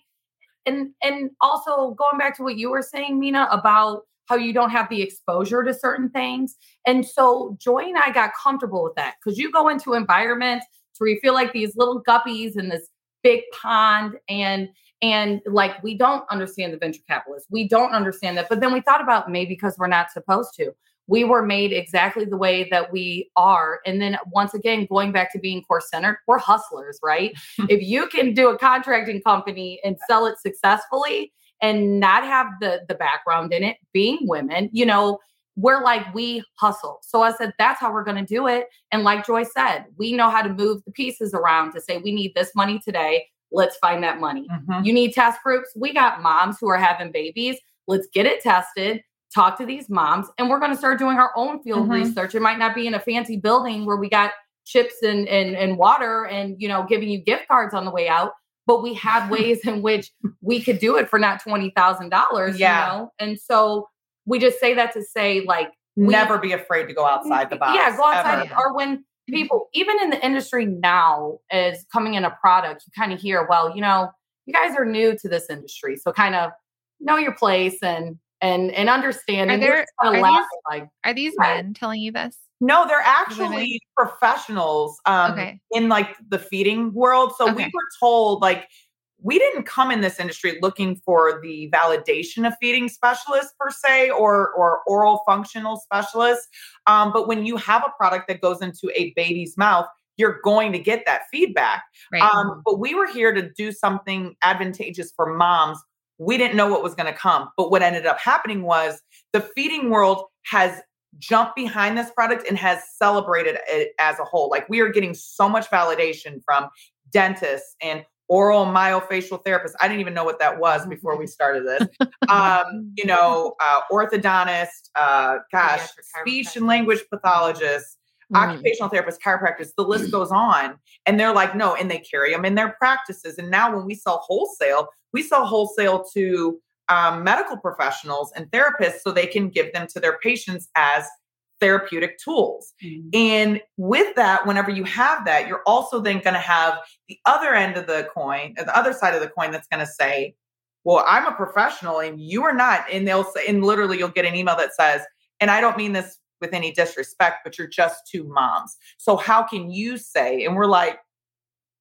and, and also going back to what you were saying, Meena, about how you don't have the exposure to certain things. And so Joy and I got comfortable with that, because you go into environments where you feel like these little guppies in this big pond, and, and like, we don't understand the venture capitalists. We don't understand that. But then we thought about, maybe because we're not supposed to. We were made exactly the way that we are. And then once again, going back to being core centered, we're hustlers, right? If you can do a contracting company and sell it successfully and not have the, the background in it, being women, you know, we're like, we hustle. So I said, that's how we're going to do it. And like Joy said, we know how to move the pieces around to say, we need this money today. Let's find that money. Mm-hmm. You need test groups. We got moms who are having babies. Let's get it tested. Talk to these moms. And we're going to start doing our own field mm-hmm. research. It might not be in a fancy building where we got chips and, and, and water and, you know, giving you gift cards on the way out. But we have ways in which we could do it for not twenty thousand dollars, yeah. you know? And so we just say that to say, like, we, never be afraid to go outside the box. Yeah, go outside. Ever. Or when people, even in the industry now, is coming in a product, you kind of hear, well, you know, you guys are new to this industry. So kind of know your place and and and understand. Are, and there, are, these, like, are these men right? telling you this? No, they're actually professionals um, okay. in like the feeding world. So okay. we were told, like, we didn't come in this industry looking for the validation of feeding specialists per se, or, or oral functional specialists. Um, but when you have a product that goes into a baby's mouth, you're going to get that feedback. Right. Um, but we were here to do something advantageous for moms. We didn't know what was going to come. But what ended up happening was the feeding world has jumped behind this product and has celebrated it as a whole. Like, we are getting so much validation from dentists and oral myofascial therapist. I didn't even know what that was before we started this. Um, you know, uh, orthodontist, uh, gosh, speech and language pathologist, mm. occupational therapist, chiropractors, the list goes on. And they're like, no, and they carry them in their practices. And now when we sell wholesale, we sell wholesale to um, medical professionals and therapists so they can give them to their patients as therapeutic tools. Mm-hmm. And with that, whenever you have that, you're also then going to have the other end of the coin, or the other side of the coin that's going to say, well, I'm a professional and you are not. And they'll say, and literally you'll get an email that says, and I don't mean this with any disrespect, but you're just two moms. So how can you say? And we're like,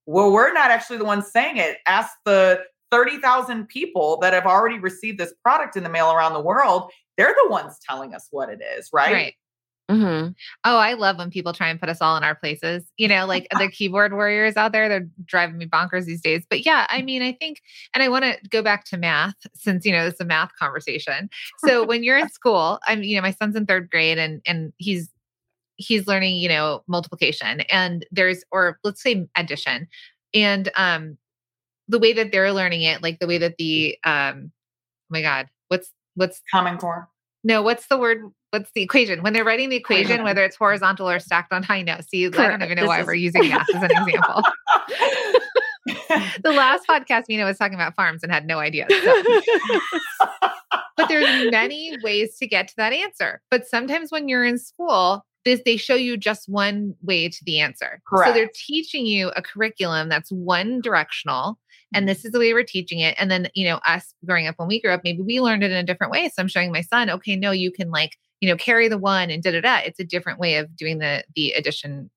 well, we're not actually the ones saying it. Ask the thirty thousand people that have already received this product in the mail around the world. They're the ones telling us what it is, right? Right. Mm-hmm. Oh, I love when people try and put us all in our places, you know, like the keyboard warriors out there, they're driving me bonkers these days. But yeah, I mean, I think, and I want to go back to math since, you know, it's a math conversation. So when you're in school, I'm, you know, my son's in third grade and, and he's, he's learning, you know, multiplication and there's, or let's say addition. And, um, the way that they're learning it, like the way that the, um, oh my God, what's, what's Common Core? No, what's the word? What's the equation? When they're writing the equation, whether it's horizontal or stacked on high notes. See, correct. I don't even know this why is... we're using math as an example. The last podcast, Meena was talking about farms and had no idea. So. But there's many ways to get to that answer. But sometimes when you're in school, this, they show you just one way to the answer. Correct. So they're teaching you a curriculum that's one directional. And this is the way we're teaching it. And then, you know, us growing up when we grew up, maybe we learned it in a different way. So I'm showing my son, okay, no, you can like, you know, carry the one and da da da. It's a different way of doing the the addition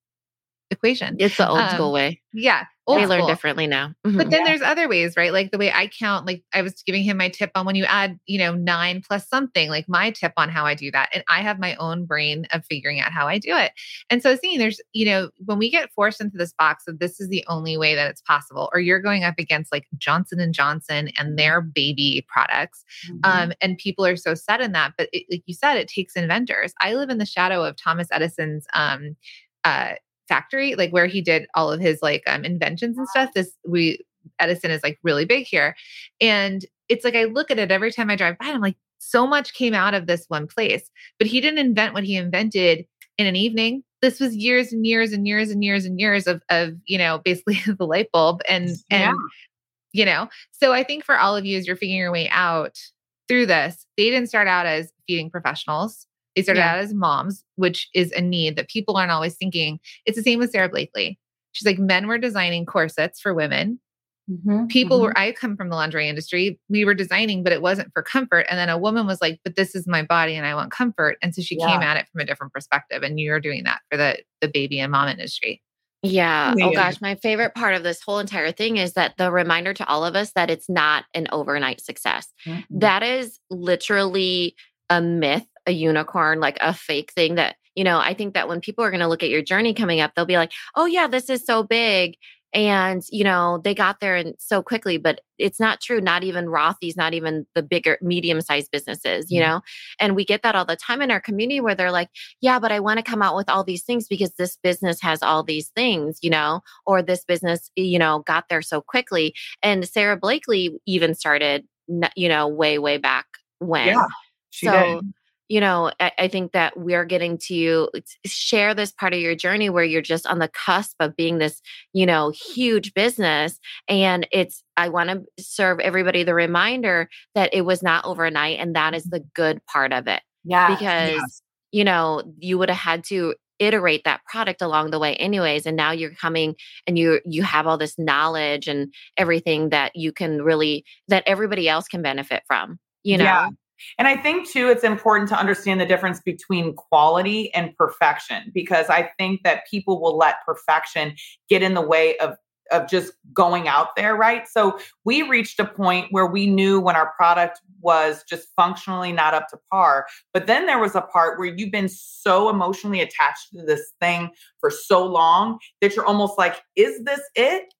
equation. It's the old um, school way. Yeah. Old they learn school. Differently now. Mm-hmm. But then yeah. there's other ways, right? Like the way I count, like I was giving him my tip on when you add, you know, nine plus something, like my tip on how I do that. And I have my own brain of figuring out how I do it. And so seeing there's, you know, when we get forced into this box of this is the only way that it's possible, or you're going up against like Johnson and Johnson and their baby products. Mm-hmm. Um, and people are so set in that, but it, like you said, it takes inventors. I live in the shadow of Thomas Edison's, um, uh, factory, like where he did all of his like um, inventions and stuff. This we Edison is like really big here. And it's like, I look at it every time I drive by and I'm like, so much came out of this one place, but he didn't invent what he invented in an evening. This was years and years and years and years and years of, of, you know, basically the light bulb and, and, yeah. you know? So I think for all of you, as you're figuring your way out through this, they didn't start out as feeding professionals. They started yeah. out as moms, which is a need that people aren't always thinking. It's the same with Sarah Blakely. She's like, men were designing corsets for women. Mm-hmm, people mm-hmm. were, I come from the laundry industry. We were designing, but it wasn't for comfort. And then a woman was like, but this is my body and I want comfort. And so she yeah. came at it from a different perspective. And you're doing that for the, the baby and mom industry. Yeah. Oh gosh. My favorite part of this whole entire thing is that the reminder to all of us that it's not an overnight success. Mm-hmm. That is literally a myth, a unicorn, like a fake thing that, you know, I think that when people are going to look at your journey coming up, they'll be like, oh yeah, this is so big. And, you know, they got there and so quickly, but it's not true. Not even Rothy's, not even the bigger medium-sized businesses, you know? And we get that all the time in our community where they're like, yeah, but I want to come out with all these things because this business has all these things, you know, or this business, you know, got there so quickly. And Sarah Blakely even started, you know, way, way back when. Yeah, she so, did. You know, I, I think that we're getting to share this part of your journey where you're just on the cusp of being this, you know, huge business. And it's, I want to serve everybody the reminder that it was not overnight. And that is the good part of it. Yeah. Because, yes. you know, you would have had to iterate that product along the way anyways. And now you're coming and you you have all this knowledge and everything that you can really, that everybody else can benefit from, you know? Yeah. And I think too, it's important to understand the difference between quality and perfection, because I think that people will let perfection get in the way of, of just going out there, right? So we reached a point where we knew when our product was just functionally not up to par, but then there was a part where you've been so emotionally attached to this thing for so long that you're almost like, is this it?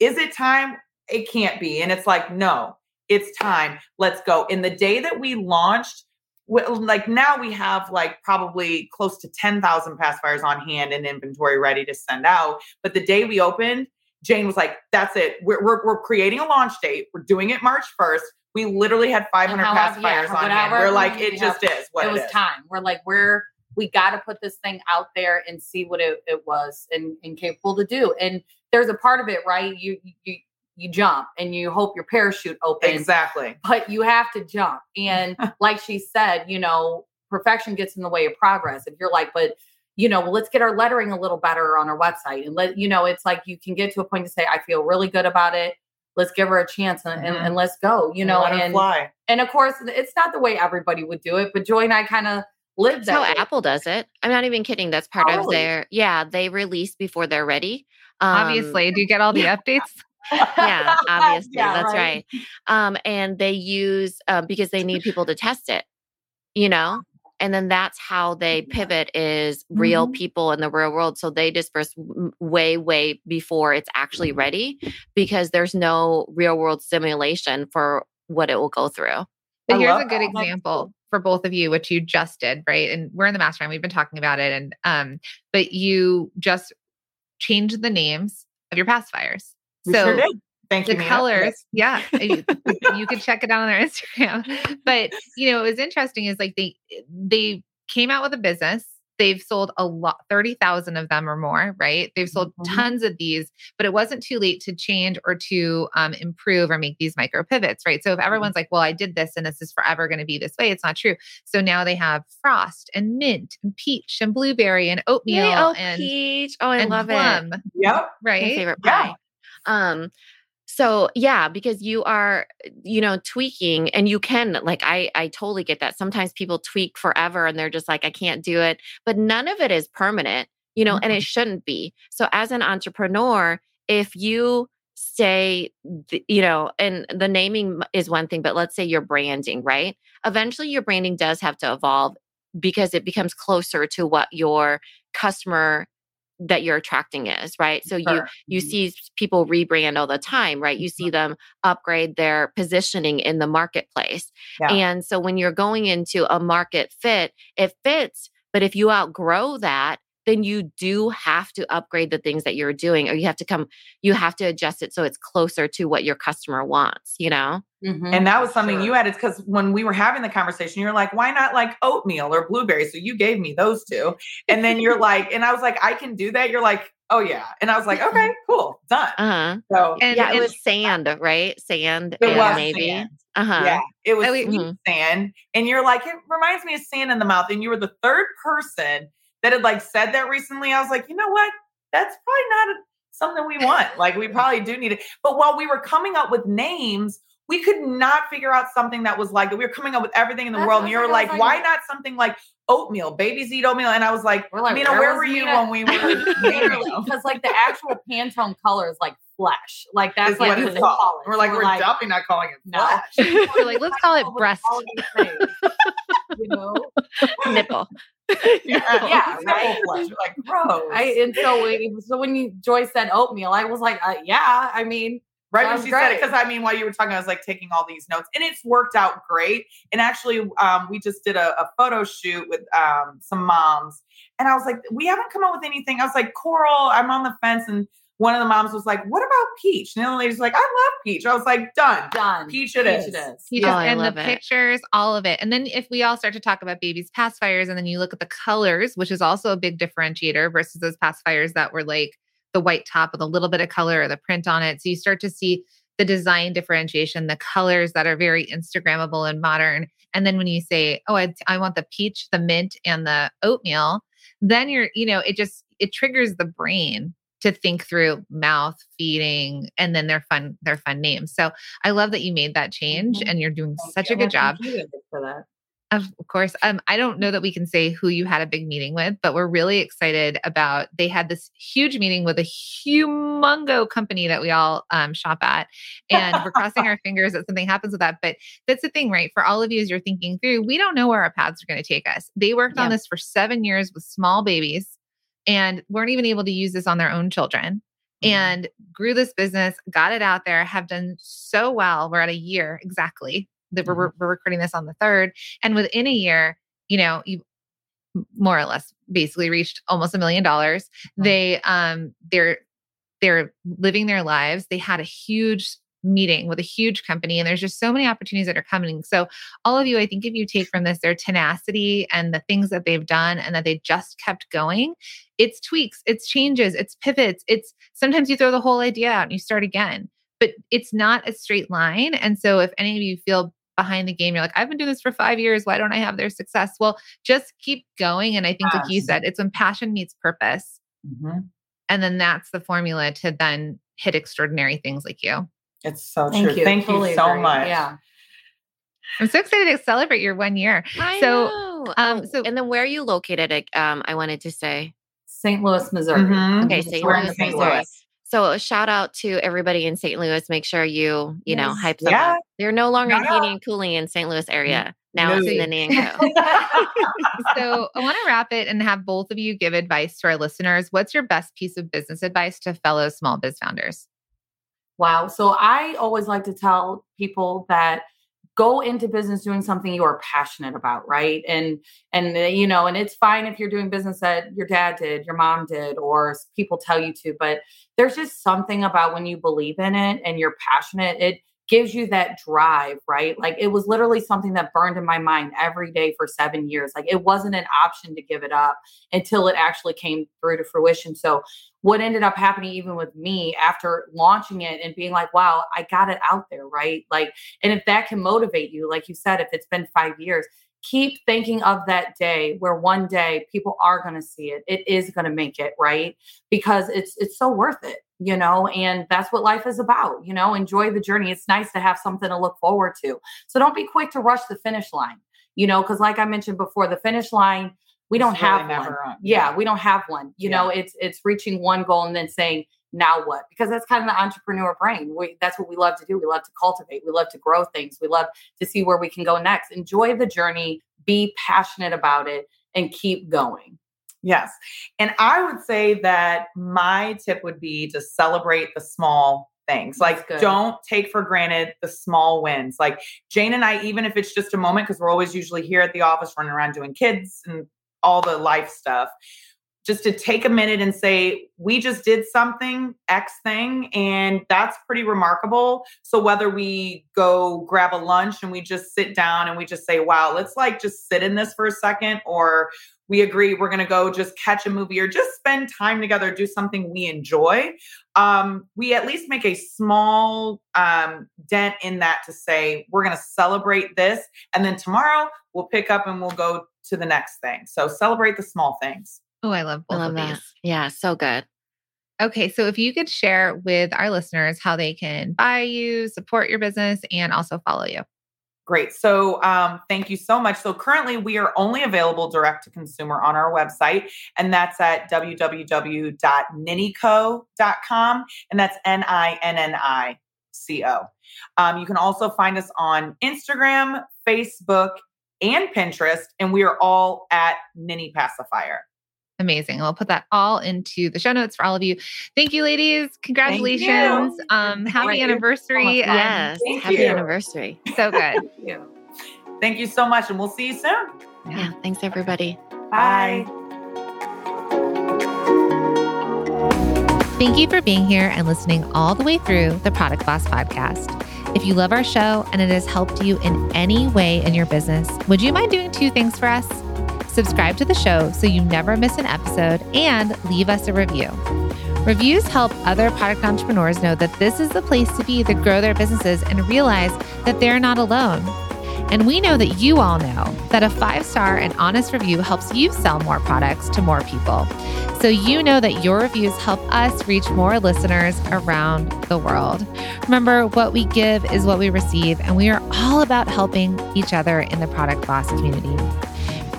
Is it time? It can't be. And it's like, no. It's time. Let's go. And the day that we launched, we, like now we have like probably close to ten thousand pacifiers on hand and inventory ready to send out. But the day we opened, Jane was like, that's it. We're, we're, we're creating a launch date. We're doing it March first. We literally had five hundred pacifiers yeah, on hand. We're like, it just is what it was. It was time. We're like, we're, we got to put this thing out there and see what it, it was and, and capable to do. And there's a part of it, right? You, you, you jump and you hope your parachute opens. Exactly. But you have to jump. And like she said, you know, perfection gets in the way of progress. If you're like, but you know, well, let's get our lettering a little better on our website. And let, you know, it's like, you can get to a point to say, I feel really good about it. Let's give her a chance and, mm-hmm. and, and let's go, you know, and, fly. And of course it's not the way everybody would do it, but Joy and I kind of live that. That's how way. Apple does it. I'm not even kidding. That's part oh, of really? their, yeah, they release before they're ready. Um, Obviously. Do you get all the yeah. updates? yeah, obviously. Yeah, that's right. right. Um, and they use, uh, because they need people to test it, you know, and then that's how they pivot is real mm-hmm. people in the real world. So they disperse way, way before it's actually ready because there's no real world simulation for what it will go through. But I here's a good that. example for both of you, which you just did, right? And we're in the mastermind, we've been talking about it. And, um, but you just changed the names of your pacifiers. So sure did. Thank the you, colors, yeah, you, you can check it out on their Instagram. But, you know, it was interesting is like they, they came out with a business. They've sold a lot, thirty thousand of them or more, right? They've sold mm-hmm. tons of these, but it wasn't too late to change or to um, improve or make these micro pivots, right? So if everyone's mm-hmm. like, well, I did this and this is forever going to be this way, it's not true. So now they have frost and mint and peach and blueberry and oatmeal Yay, oh, and peach. Oh, I and love plum, it. Yep. Right. My favorite pie. Yeah. Um, so yeah, because you are, you know, tweaking and you can, like, I, I totally get that. Sometimes people tweak forever and they're just like, I can't do it, but none of it is permanent, you know, mm-hmm. and it shouldn't be. So as an entrepreneur, if you say, th- you know, and the naming is one thing, but let's say your branding, right? Eventually your branding does have to evolve because it becomes closer to what your customer that you're attracting is, right? So sure. you, you see people rebrand all the time, right? You see them upgrade their positioning in the marketplace. Yeah. And so when you're going into a market fit, it fits, but if you outgrow that, then you do have to upgrade the things that you're doing, or you have to come, you have to adjust it so it's closer to what your customer wants, you know? Mm-hmm. And that was something sure. you added, because when we were having the conversation, you're like, why not like oatmeal or blueberries? So you gave me those two. And then you're like, and I was like, I can do that. You're like, oh yeah. And I was like, okay, cool. Done. Uh-huh. So and yeah, it was sand, right? Sand. It and was maybe. Sand. Uh-huh. Yeah. It was we, mm-hmm. sand. And you're like, it reminds me of sand in the mouth. And you were the third person that had like said that recently. I was like, you know what? That's probably not a, something we want. Like we probably do need it. But while we were coming up with names, we could not figure out something that was like that. We were coming up with everything in the That's world. And you were like, like, why not something like oatmeal? Babies eat oatmeal. And I was like, we're like Mina, where, where were you Mina? When we were? Because like the actual Pantone color is like flesh. Like that's like what it's called. Call it. We're like, we're, we're like, definitely not calling it flesh. No. We're like, let's call it breast. You know? Nipple. Yeah, yeah, right. Like, gross. I, and so, we, so when you Joy said oatmeal, I was like, uh, yeah, I mean. Right Sounds when she great. Said it, because I mean, while you were talking, I was like taking all these notes, and it's worked out great. And actually, um, we just did a, a photo shoot with um, some moms, and I was like, we haven't come up with anything. I was like, Coral, I'm on the fence, and one of the moms was like, what about peach? And the other lady's like, I love peach. I was like, done, done. Peach it peach is. It is. Peach yeah. is. Oh, and the it. Pictures, all of it. And then if we all start to talk about babies' pacifiers, and then you look at the colors, which is also a big differentiator versus those pacifiers that were like the white top with a little bit of color or the print on it. So you start to see the design differentiation, the colors that are very Instagrammable and modern. And then when you say, oh, I, I want the peach, the mint, and the oatmeal, then you're, you know, it just, it triggers the brain to think through mouth, feeding, and then their fun, their fun names. So I love that you made that change mm-hmm. and you're doing Thank such you. A good job. For that. Of course. Um, I don't know that we can say who you had a big meeting with, but we're really excited about, they had this huge meeting with a humongo company that we all um, shop at, and we're crossing our fingers that something happens with that. But that's the thing, right? For all of you, as you're thinking through, we don't know where our paths are going to take us. They worked yeah. on this for seven years with small babies and weren't even able to use this on their own children. And grew this business, got it out there, have done so well. We're at a year exactly. That we're, we're recording this on the third, and within a year, you know, you more or less basically reached almost a million dollars. Mm-hmm. They, um, they're, they're living their lives. They had a huge meeting with a huge company, and there's just so many opportunities that are coming. So all of you, I think if you take from this, their tenacity and the things that they've done and that they just kept going, it's tweaks, it's changes, it's pivots. It's sometimes you throw the whole idea out and you start again, but it's not a straight line. And so if any of you feel behind the game, you're like, I've been doing this for five years. Why don't I have their success? Well, just keep going. And I think like you said, it's when passion meets purpose. Mm-hmm. And then that's the formula to then hit extraordinary things like you. It's so Thank true. You. Thank totally you so agree. Much. Yeah. I'm so excited to celebrate your one year. I so, know. Um, so, and then where are you located? Um, I wanted to say Saint Louis, Missouri. Mm-hmm. Okay. Saint We're Louis, in Saint Missouri. Louis. So a shout out to everybody in Saint Louis. Make sure you, you yes. know, hype them yeah. up. They're no longer in Katy and Cooley in Saint Louis area. Now no. it's in the Ninni Co. So I want to wrap it and have both of you give advice to our listeners. What's your best piece of business advice to fellow small biz founders? Wow. So I always like to tell people that go into business doing something you are passionate about, right? And, and uh, you know, and it's fine if you're doing business that your dad did, your mom did, or people tell you to, but there's just something about when you believe in it and you're passionate, it gives you that drive, right? Like it was literally something that burned in my mind every day for seven years. Like it wasn't an option to give it up until it actually came through to fruition. So what ended up happening even with me after launching it and being like, wow, I got it out there, right? Like, and if that can motivate you, like you said, if it's been five years, keep thinking of that day where one day people are going to see it. It is going to make it, right? Because it's, it's so worth it. You know, and that's what life is about, you know, enjoy the journey. It's nice to have something to look forward to. So don't be quick to rush the finish line, you know, because like I mentioned before, the finish line, we don't it's have really one. Yeah, yeah, we don't have one. You yeah. know, it's it's reaching one goal and then saying, now what? Because that's kind of the entrepreneur brain. We, that's what we love to do. We love to cultivate. We love to grow things. We love to see where we can go next. Enjoy the journey, be passionate about it, and keep going. Yes. And I would say that my tip would be to celebrate the small things. Like don't take for granted the small wins. Like Jane and I, even if it's just a moment, because we're always usually here at the office running around doing kids and all the life stuff. just to take a minute and say, we just did something, X thing, and that's pretty remarkable. So whether we go grab a lunch and we just sit down and we just say, wow, let's like just sit in this for a second, or we agree we're going to go just catch a movie or just spend time together, do something we enjoy. Um, we at least make a small um, dent in that to say, we're going to celebrate this. And then tomorrow we'll pick up and we'll go to the next thing. So celebrate the small things. Oh, I love both I love of that. These. Yeah, so good. Okay, so if you could share with our listeners how they can buy you, support your business, and also follow you. Great. So um, thank you so much. So currently we are only available direct to consumer on our website, and that's at w w w dot ninni co dot com, and that's N I N N I C O. Um, you can also find us on Instagram, Facebook, and Pinterest, and we are all at Ninni Pacifier. Amazing. We'll put that all into the show notes for all of you. Thank you, ladies. Congratulations. You. Um, happy Thank anniversary. You. Yes. Thank happy you. Anniversary. So good. Thank you. Thank you so much. And we'll see you soon. Yeah. yeah thanks, everybody. Bye. Bye. Thank you for being here and listening all the way through the Product Boss Podcast. If you love our show and it has helped you in any way in your business, would you mind doing two things for us? Subscribe to the show so you never miss an episode, and leave us a review. Reviews help other product entrepreneurs know that this is the place to be to grow their businesses and realize that they're not alone. And we know that you all know that a five-star and honest review helps you sell more products to more people. So you know that your reviews help us reach more listeners around the world. Remember, what we give is what we receive, and we are all about helping each other in the Product Boss community.